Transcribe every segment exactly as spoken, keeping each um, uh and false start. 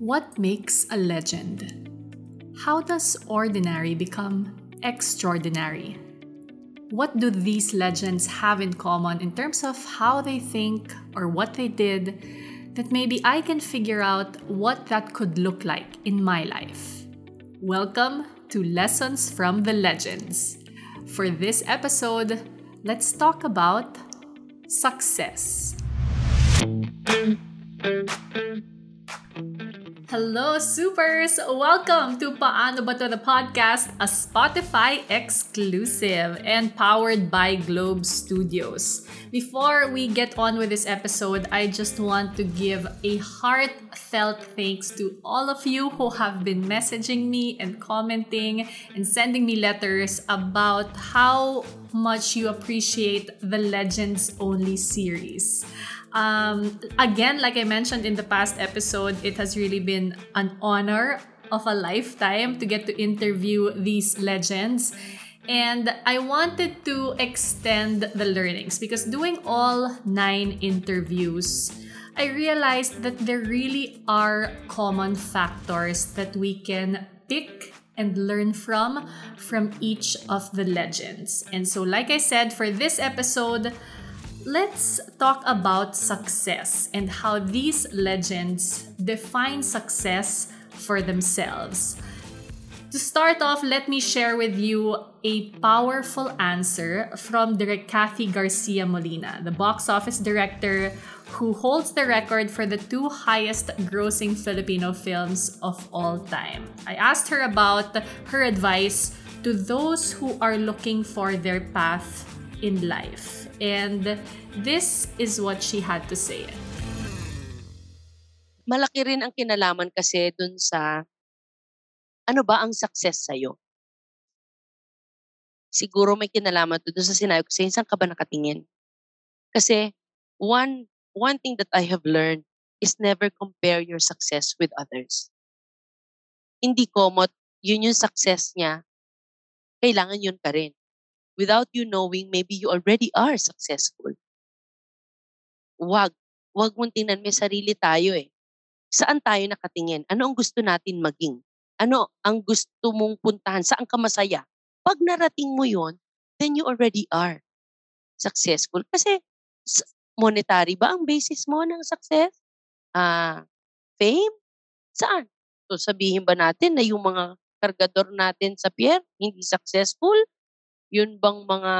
What makes a legend? How does ordinary become extraordinary? What do these legends have in common in terms of how they think or what they did that maybe I can figure out what that could look like in my life? Welcome to Lessons from the Legends. For this episode, let's talk about success. Hello, supers! Welcome to Paano Ba 'To: The Podcast, a Spotify exclusive and powered by Globe Studios. Before we get on with this episode, I just want to give a heartfelt thanks to all of you who have been messaging me and commenting and sending me letters about how much you appreciate the Legends Only series. Um, again, like I mentioned in the past episode, it has really been an honor of a lifetime to get to interview these legends. And I wanted to extend the learnings because doing all nine interviews, I realized that there really are common factors that we can pick and learn from, from each of the legends. And so, like I said, for this episode, let's talk about success and how these legends define success for themselves. To start off, let me share with you a powerful answer from Direct Cathy Garcia Molina, the box office director who holds the record for the two highest grossing Filipino films of all time. I asked her about her advice to those who are looking for their path in life. And this is what she had to say. Malaki rin ang kinalaman kasi dun sa ano ba ang success sa'yo? Siguro may kinalaman to dun sa sinabi ko sa'yo, saan ka ba nakatingin? Kasi one, one thing that I have learned is never compare your success with others. Hindi komot, yun yung success niya, kailangan yun ka rin. Without you knowing, maybe you already are successful. Wag. Wag mong tingnan, may sarili tayo eh. Saan tayo nakatingin? Ano ang gusto natin maging? Ano ang gusto mong puntahan? Saan ka masaya? Pag narating mo yun, then you already are successful. Kasi monetary ba ang basis mo ng success? Ah, fame? Saan? So sabihin ba natin na yung mga kargador natin sa pier, hindi successful? Yun bang mga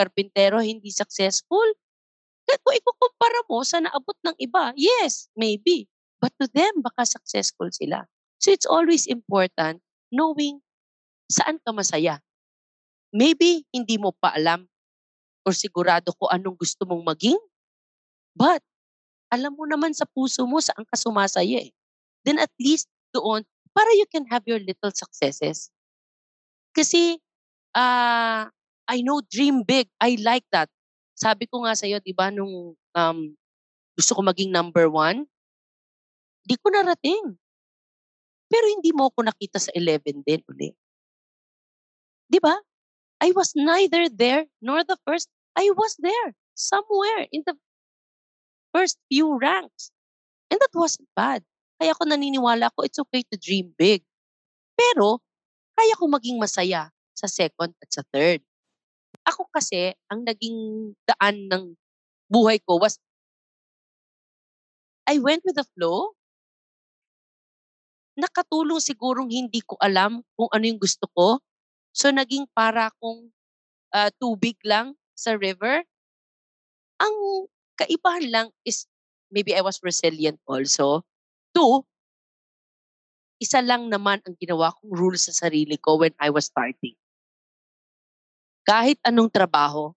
karpintero hindi successful? Kaya kung ikukumpara mo sa naabot ng iba, yes, maybe. But to them, baka successful sila. So it's always important knowing saan ka masaya. Maybe hindi mo pa alam or sigurado kung anong gusto mong maging. But alam mo naman sa puso mo saan ka sumasaya eh. Then at least doon, para you can have your little successes. Kasi Uh, I know, dream big. I like that. Sabi ko nga sa'yo, di ba, nung um, gusto ko maging number one, di ko narating. Pero hindi mo ako nakita sa eleven din ulit. Di ba? I was neither there nor the first. I was there somewhere in the first few ranks. And that wasn't bad. Kaya ako naniniwala ko, it's okay to dream big. Pero, kaya ko maging masaya sa second at sa third. Ako kasi, ang naging daan ng buhay ko was, I went with the flow. Nakatulong sigurong hindi ko alam kung ano yung gusto ko. So, naging para kung uh, tubig lang sa river. Ang kaibahan lang is, maybe I was resilient also. Two, isa lang naman ang ginawa kong rule sa sarili ko when I was starting. Kahit anong trabaho,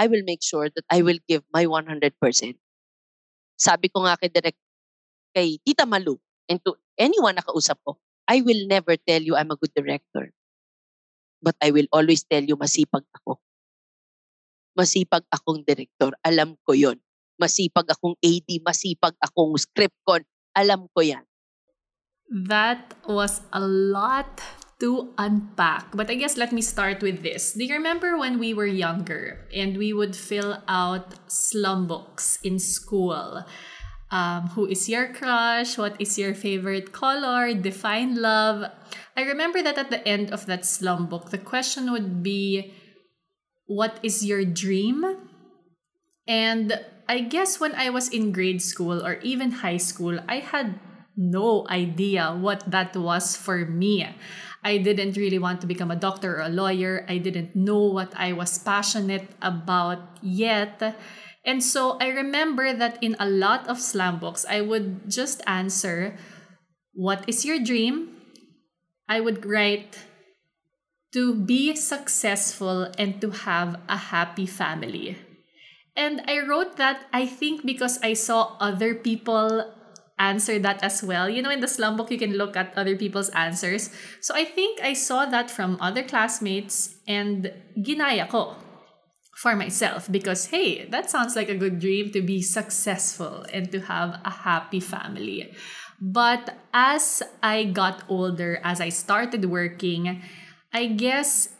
I will make sure that I will give my one hundred percent. Sabi ko nga kay Direk, kay Tita Malu, and to anyone na kausap ko, I will never tell you I'm a good director. But I will always tell you, masipag ako. Masipag akong director. Alam ko yon. Masipag akong A D, masipag akong scriptcon. Alam ko yan. That was a lot to unpack. But I guess let me start with this. Do you remember when we were younger and we would fill out slum books in school? um, who is your crush, what is your favorite color, define love. I remember that at the end of that slum book, the question would be, what is your dream? And I guess when I was in grade school or even high school, I had no idea what that was for me. I didn't really want to become a doctor or a lawyer. I didn't know what I was passionate about yet. And so I remember that in a lot of slam books, I would just answer, what is your dream? I would write, to be successful and to have a happy family. And I wrote that, I think, because I saw other people answer that as well. You know, in the slum book, you can look at other people's answers. So I think I saw that from other classmates and ginaya ko for myself because, hey, that sounds like a good dream, to be successful and to have a happy family. But as I got older, as I started working, I guess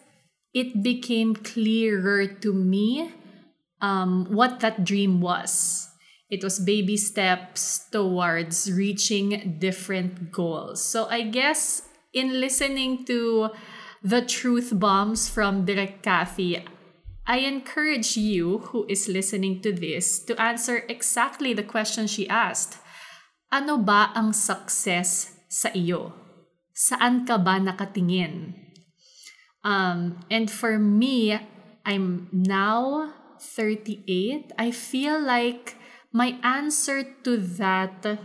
it became clearer to me um, what that dream was. It was baby steps towards reaching different goals. So I guess in listening to the truth bombs from Direct Cathy, I encourage you who is listening to this to answer exactly the question she asked. Ano ba ang success sa iyo? Saan ka ba nakatingin? Um, and for me, I'm now thirty-eight. I feel like my answer to that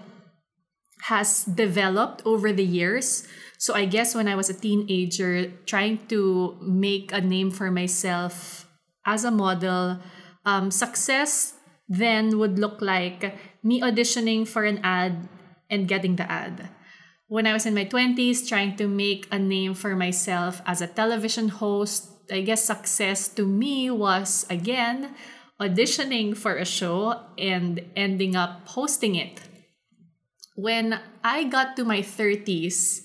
has developed over the years. So I guess when I was a teenager, trying to make a name for myself as a model, um, success then would look like me auditioning for an ad and getting the ad. When I was in my twenties, trying to make a name for myself as a television host, I guess success to me was, again, auditioning for a show and ending up hosting it. When I got to my thirties,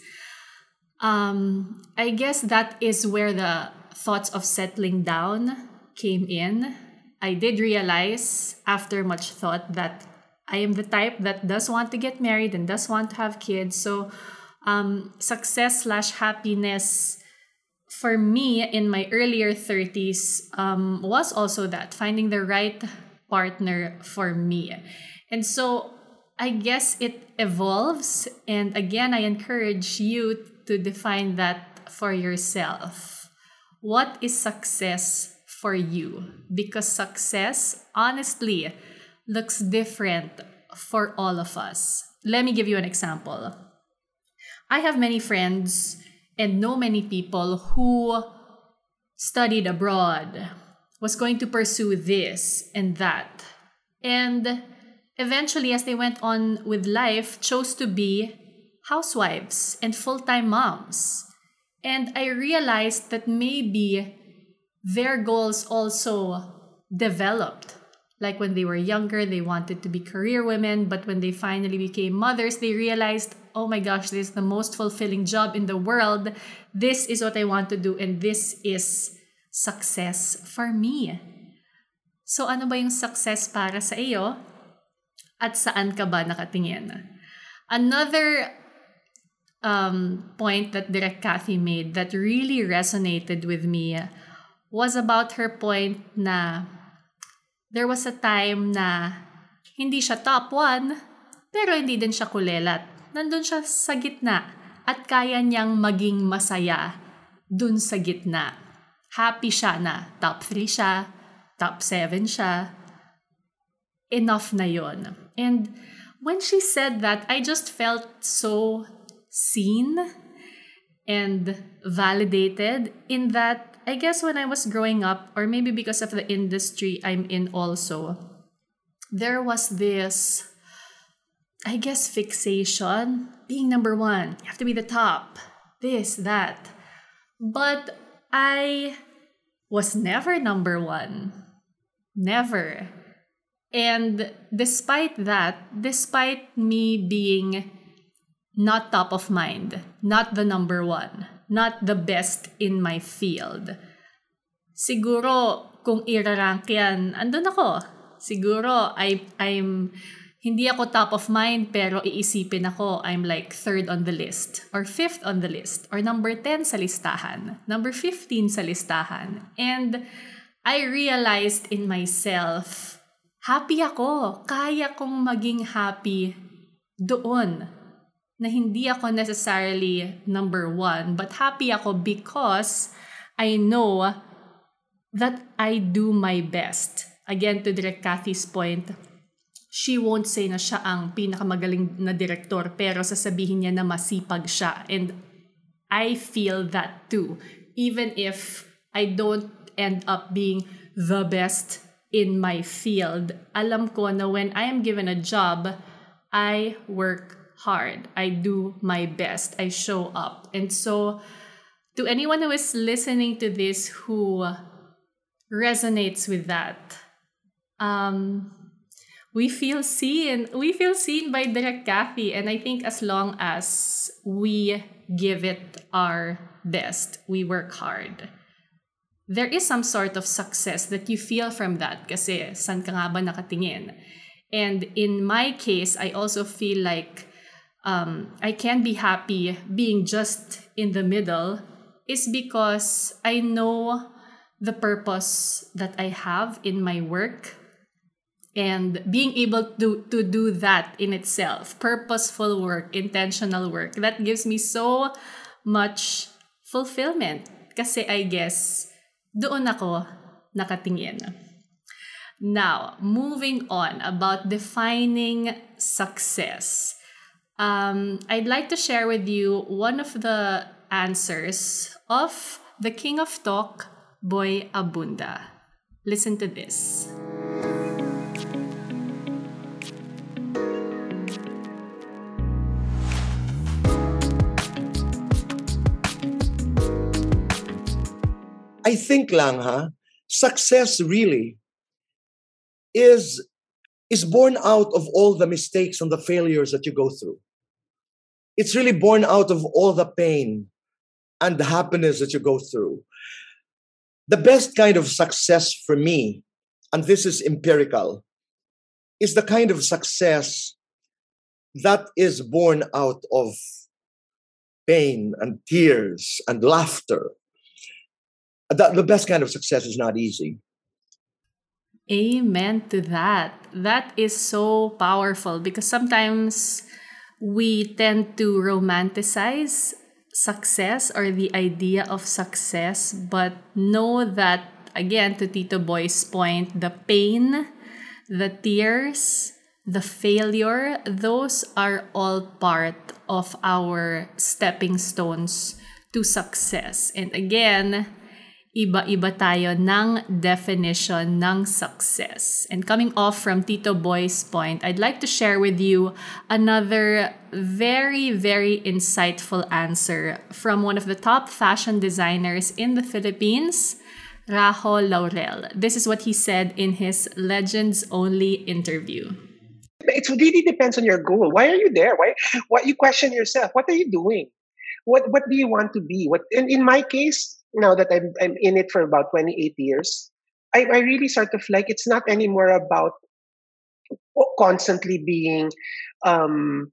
um, I guess that is where the thoughts of settling down came in. I did realize, after much thought, that I am the type that does want to get married and does want to have kids. So um, success slash happiness for me in my earlier thirties um, was also that, finding the right partner for me. And so I guess it evolves. And again, I encourage you to define that for yourself. What is success for you? Because success, honestly, looks different for all of us. Let me give you an example. I have many friends and know many people who studied abroad, was going to pursue this and that, and eventually, as they went on with life, chose to be housewives and full-time moms. And I realized that maybe their goals also developed. Like when they were younger, they wanted to be career women. But when they finally became mothers, they realized, oh my gosh, this is the most fulfilling job in the world. This is what I want to do. And this is success for me. So ano ba yung success para sa iyo? At saan ka ba nakatingin? Another um, point that Direct Cathy made that really resonated with me was about her point na there was a time na hindi siya top one, pero hindi din siya kulelat. Nandun siya sa gitna at kaya niyang maging masaya dun sa gitna. Happy siya na top three siya, top seven siya. Enough na yun. And when she said that, I just felt so seen and validated in that. I guess when I was growing up, or maybe because of the industry I'm in also, there was this, I guess, fixation. Being number one, you have to be the top, this, that. But I was never number one. Never. And despite that, despite me being not top of mind, not the number one, not the best in my field. Siguro, kung irarank yan, andun ako. Siguro, I, I'm Hindi ako top of mind, pero iisipin ako, I'm like third on the list, or fifth on the list, or number ten sa listahan, number fifteen sa listahan. And I realized in myself, happy ako. Kaya kong maging happy doon. Na hindi ako necessarily number one, but happy ako because I know that I do my best. Again, to direct Cathy's point, she won't say na siya ang pinakamagaling na director, pero sasabihin niya na masipag siya. And I feel that too. Even if I don't end up being the best in my field, alam ko na when I am given a job, I work hard. I do my best. I show up. And so, to anyone who is listening to this who resonates with that, um... We feel seen. We feel seen by Direct Cathy. And I think as long as we give it our best, we work hard, there is some sort of success that you feel from that. Kasi san ka nga ba nakatingin? And in my case, I also feel like um, I can be happy being just in the middle is because I know the purpose that I have in my work. And being able to, to do that in itself, purposeful work, intentional work, that gives me so much fulfillment. Kasi I guess, doon ako nakatingin. Now, moving on about defining success. Um, I'd like to share with you one of the answers of the King of Talk, Boy Abunda. Listen to this. I think lang ha, success really is, is born out of all the mistakes and the failures that you go through. It's really born out of all the pain and the happiness that you go through. The best kind of success for me, and this is empirical, is the kind of success that is born out of pain and tears and laughter. The best kind of success is not easy. Amen to that. That is so powerful because sometimes we tend to romanticize success or the idea of success, but know that, again, to Tito Boy's point, the pain, the tears, the failure, those are all part of our stepping stones to success. And again, iba-iba tayo ng definition ng success. And coming off from Tito Boy's point, I'd like to share with you another very, very insightful answer from one of the top fashion designers in the Philippines, Rajo Laurel. This is what he said in his Legends Only interview. It really depends on your goal. Why are you there? Why? Why you question yourself? What are you doing? What What do you want to be? What? And in my case, now that I'm I'm in it for about twenty-eight years, I, I really sort of like, it's not anymore about constantly being um,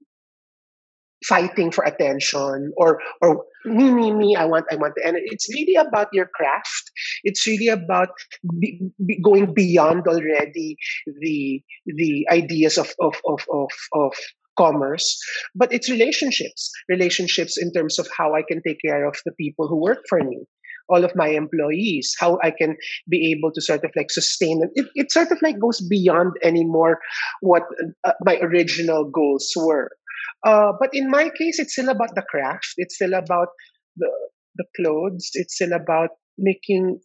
fighting for attention or or me, me, me, I want, I want. And it's really about your craft. It's really about be, be going beyond already the the ideas of of of of of commerce, but it's relationships, relationships in terms of how I can take care of the people who work for me, all of my employees, how I can be able to sort of like sustain it. It, it sort of like goes beyond anymore what uh, my original goals were. Uh, but in my case, it's still about the craft. It's still about the, the clothes. It's still about making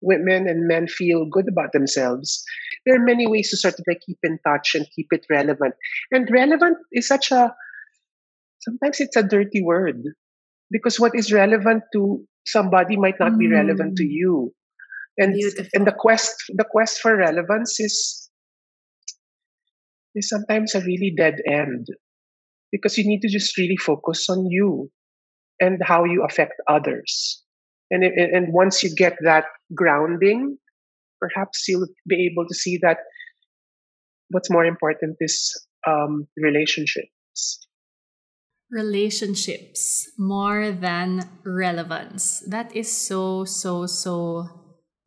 women and men feel good about themselves. There are many ways to sort of like keep in touch and keep it relevant. And relevant is such a, sometimes it's a dirty word, because what is relevant to somebody might not mm. be relevant to you. And Beautiful. and the quest the quest for relevance is is sometimes a really dead end, because you need to just really focus on you and how you affect others. And and once you get that grounding, perhaps you'll be able to see that what's more important is um, relationships. Relationships more than relevance. That is so, so, so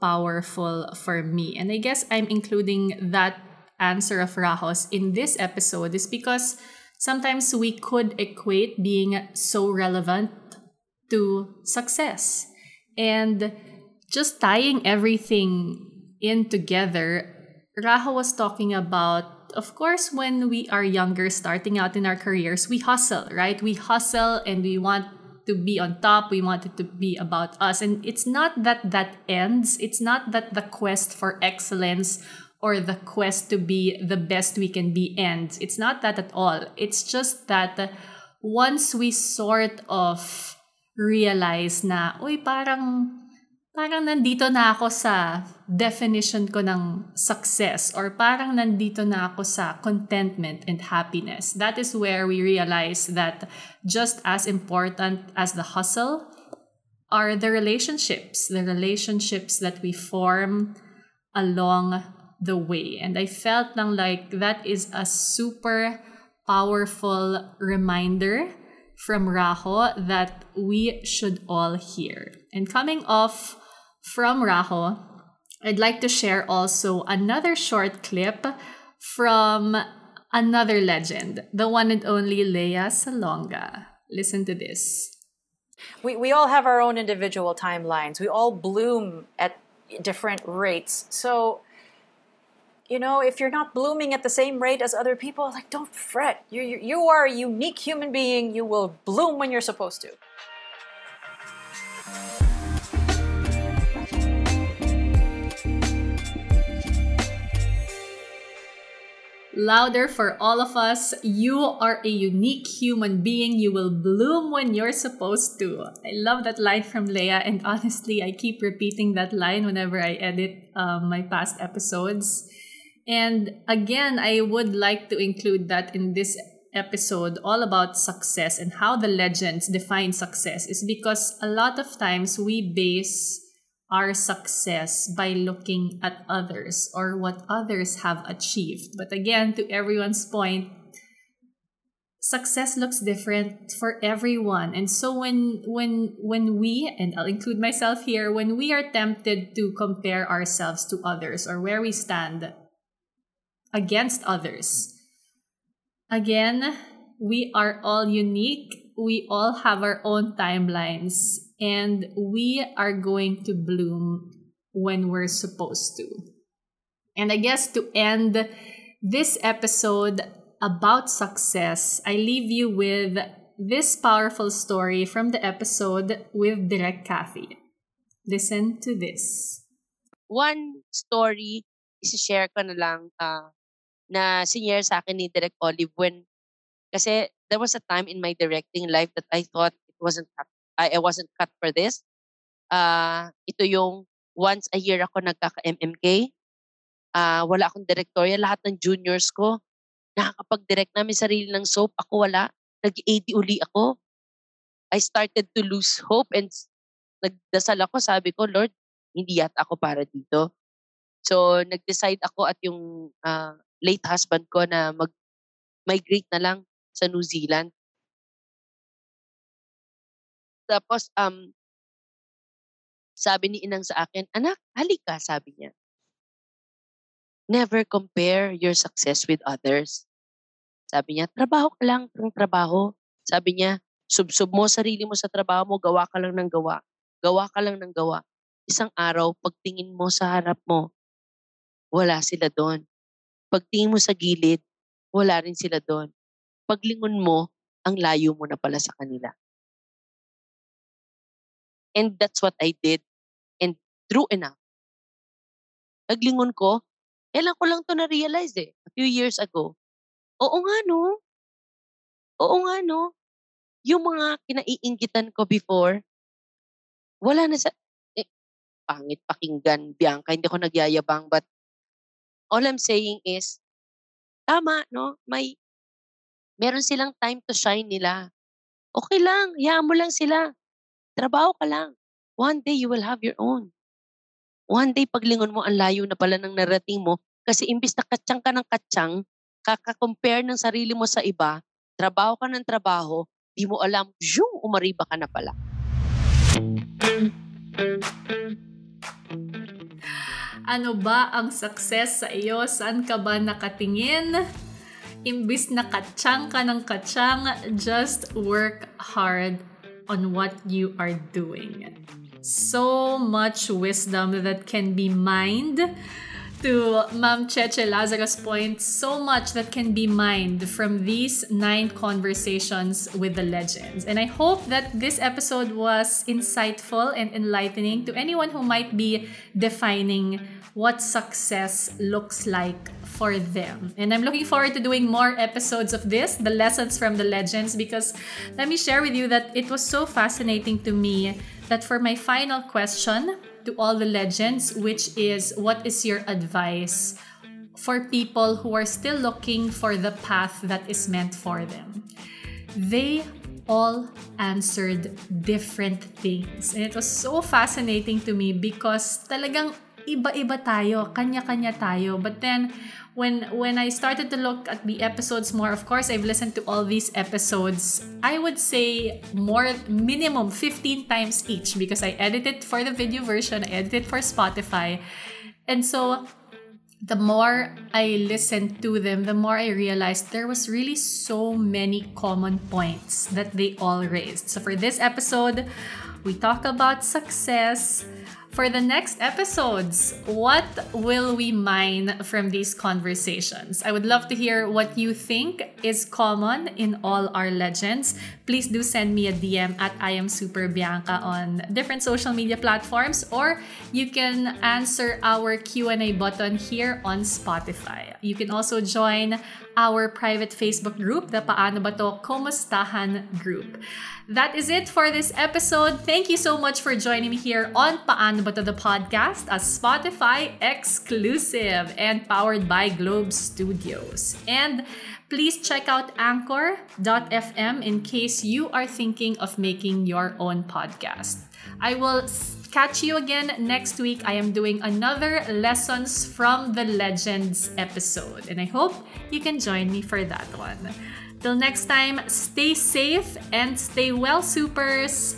powerful for me. And I guess I'm including that answer of Rajo's in this episode is because sometimes we could equate being so relevant to success. And just tying everything in together, Rajo was talking about, of course, when we are younger, starting out in our careers, we hustle, right? We hustle and we want to be on top. We want it to be about us. And it's not that that ends. It's not that the quest for excellence or the quest to be the best we can be ends. It's not that at all. It's just that once we sort of realize na, uy, parang... parang nandito na ako sa definition ko ng success or parang nandito na ako sa contentment and happiness. That is where we realize that just as important as the hustle are the relationships, the relationships that we form along the way. And I felt lang like that is a super powerful reminder from Rajo that we should all hear. And coming off from Rajo, I'd like to share also another short clip from another legend, the one and only Lea Salonga. Listen to this. We we all have our own individual timelines. We all bloom at different rates. So, you know, if you're not blooming at the same rate as other people, like, don't fret. You you, you are a unique human being. You will bloom when you're supposed to. Louder for all of us. You are a unique human being. You will bloom when you're supposed to. I love that line from Lea, and honestly, I keep repeating that line whenever I edit um, my past episodes. And again, I would like to include that in this episode all about success and how the legends define success is because a lot of times we base our success by looking at others or what others have achieved. But again, to everyone's point, success looks different for everyone. And so when when when we, and I'll include myself here, when we are tempted to compare ourselves to others or where we stand against others, again, we are all unique. We all have our own timelines. And we are going to bloom when we're supposed to. And I guess to end this episode about success, I leave you with this powerful story from the episode with Direct Cathy. Listen to this. One story, isi-share ko na lang uh, na senior sa akin ni Direct Olive when, kasi there was a time in my directing life that I thought it wasn't happening. I wasn't cut for this. Uh, ito yung once a year ako nagkaka-M M K. Uh, wala akong directorial. Lahat ng juniors ko, nakakapag-direct namin sarili ng soap. Ako wala. Nag-A D uli ako. I started to lose hope and nagdasal ako. Sabi ko, Lord, hindi yata ako para dito. So, nag-decide ako at yung uh, late husband ko na mag-migrate na lang sa New Zealand. Tapos, um, sabi ni Inang sa akin, anak, halika, sabi niya. Never compare your success with others. Sabi niya, trabaho ka lang ng trabaho. Sabi niya, subsub mo sarili mo sa trabaho mo, gawa ka lang ng gawa. Gawa ka lang ng gawa. Isang araw, pagtingin mo sa harap mo, wala sila doon. Pagtingin mo sa gilid, wala rin sila doon. Paglingon mo, ang layo mo na pala sa kanila. And that's what I did. And true enough, naglingon ko, kailan ko lang to na-realize eh, a few years ago. Oo nga no. Oo nga no. Yung mga kinaiinggitan ko before, wala na sa, eh, pangit pakinggan, Bianca, hindi ko nagyayabang, but all I'm saying is, tama, no? May, meron silang time to shine nila. Okay lang, hayaan mo lang sila. Trabaho ka lang. One day, you will have your own. One day, paglingon mo, ang layo na pala ng narating mo, Kasi imbis na katsang ka ng katsang, kaka-compare ng sarili mo sa iba, trabaho ka ng trabaho, di mo alam, yung umariba ka na pala. Ano ba ang success sa iyo? Saan ka ba nakatingin? Imbis na katsang ka ng katsang, just work hard on what you are doing. So much wisdom that can be mined. To Ma'am Cheche Lazarus' point, so much that can be mined from these nine conversations with the legends. And I hope that this episode was insightful and enlightening to anyone who might be defining what success looks like for them. And I'm looking forward to doing more episodes of this, the Lessons from the Legends, because let me share with you that it was so fascinating to me that for my final question to all the legends, which is, what is your advice for people who are still looking for the path that is meant for them? They all answered different things. And it was so fascinating to me because talagang iba-iba tayo, kanya-kanya tayo. But then, when, when I started to look at the episodes more, of course, I've listened to all these episodes, I would say more, minimum fifteen times each, because I edited for the video version, I edited for Spotify. And so, the more I listened to them, the more I realized there was really so many common points that they all raised. So for this episode, we talk about success. For the next episodes, what will we mine from these conversations? I would love to hear what you think is common in all our legends. Please do send me a D M at iamsuperbianca on different social media platforms, or you can answer our Q and A button here on Spotify. You can also join our private Facebook group, the Paano Ba 'To Kumustahan group. That is it for this episode. Thank you so much for joining me here on Paano Ba 'To the Podcast, a Spotify exclusive and powered by Globe Studios. And please check out anchor dot f m in case you are thinking of making your own podcast. I will catch you again next week. I am doing another Lessons from the Legends episode, and I hope you can join me for that one. Till next time, stay safe and stay well, supers!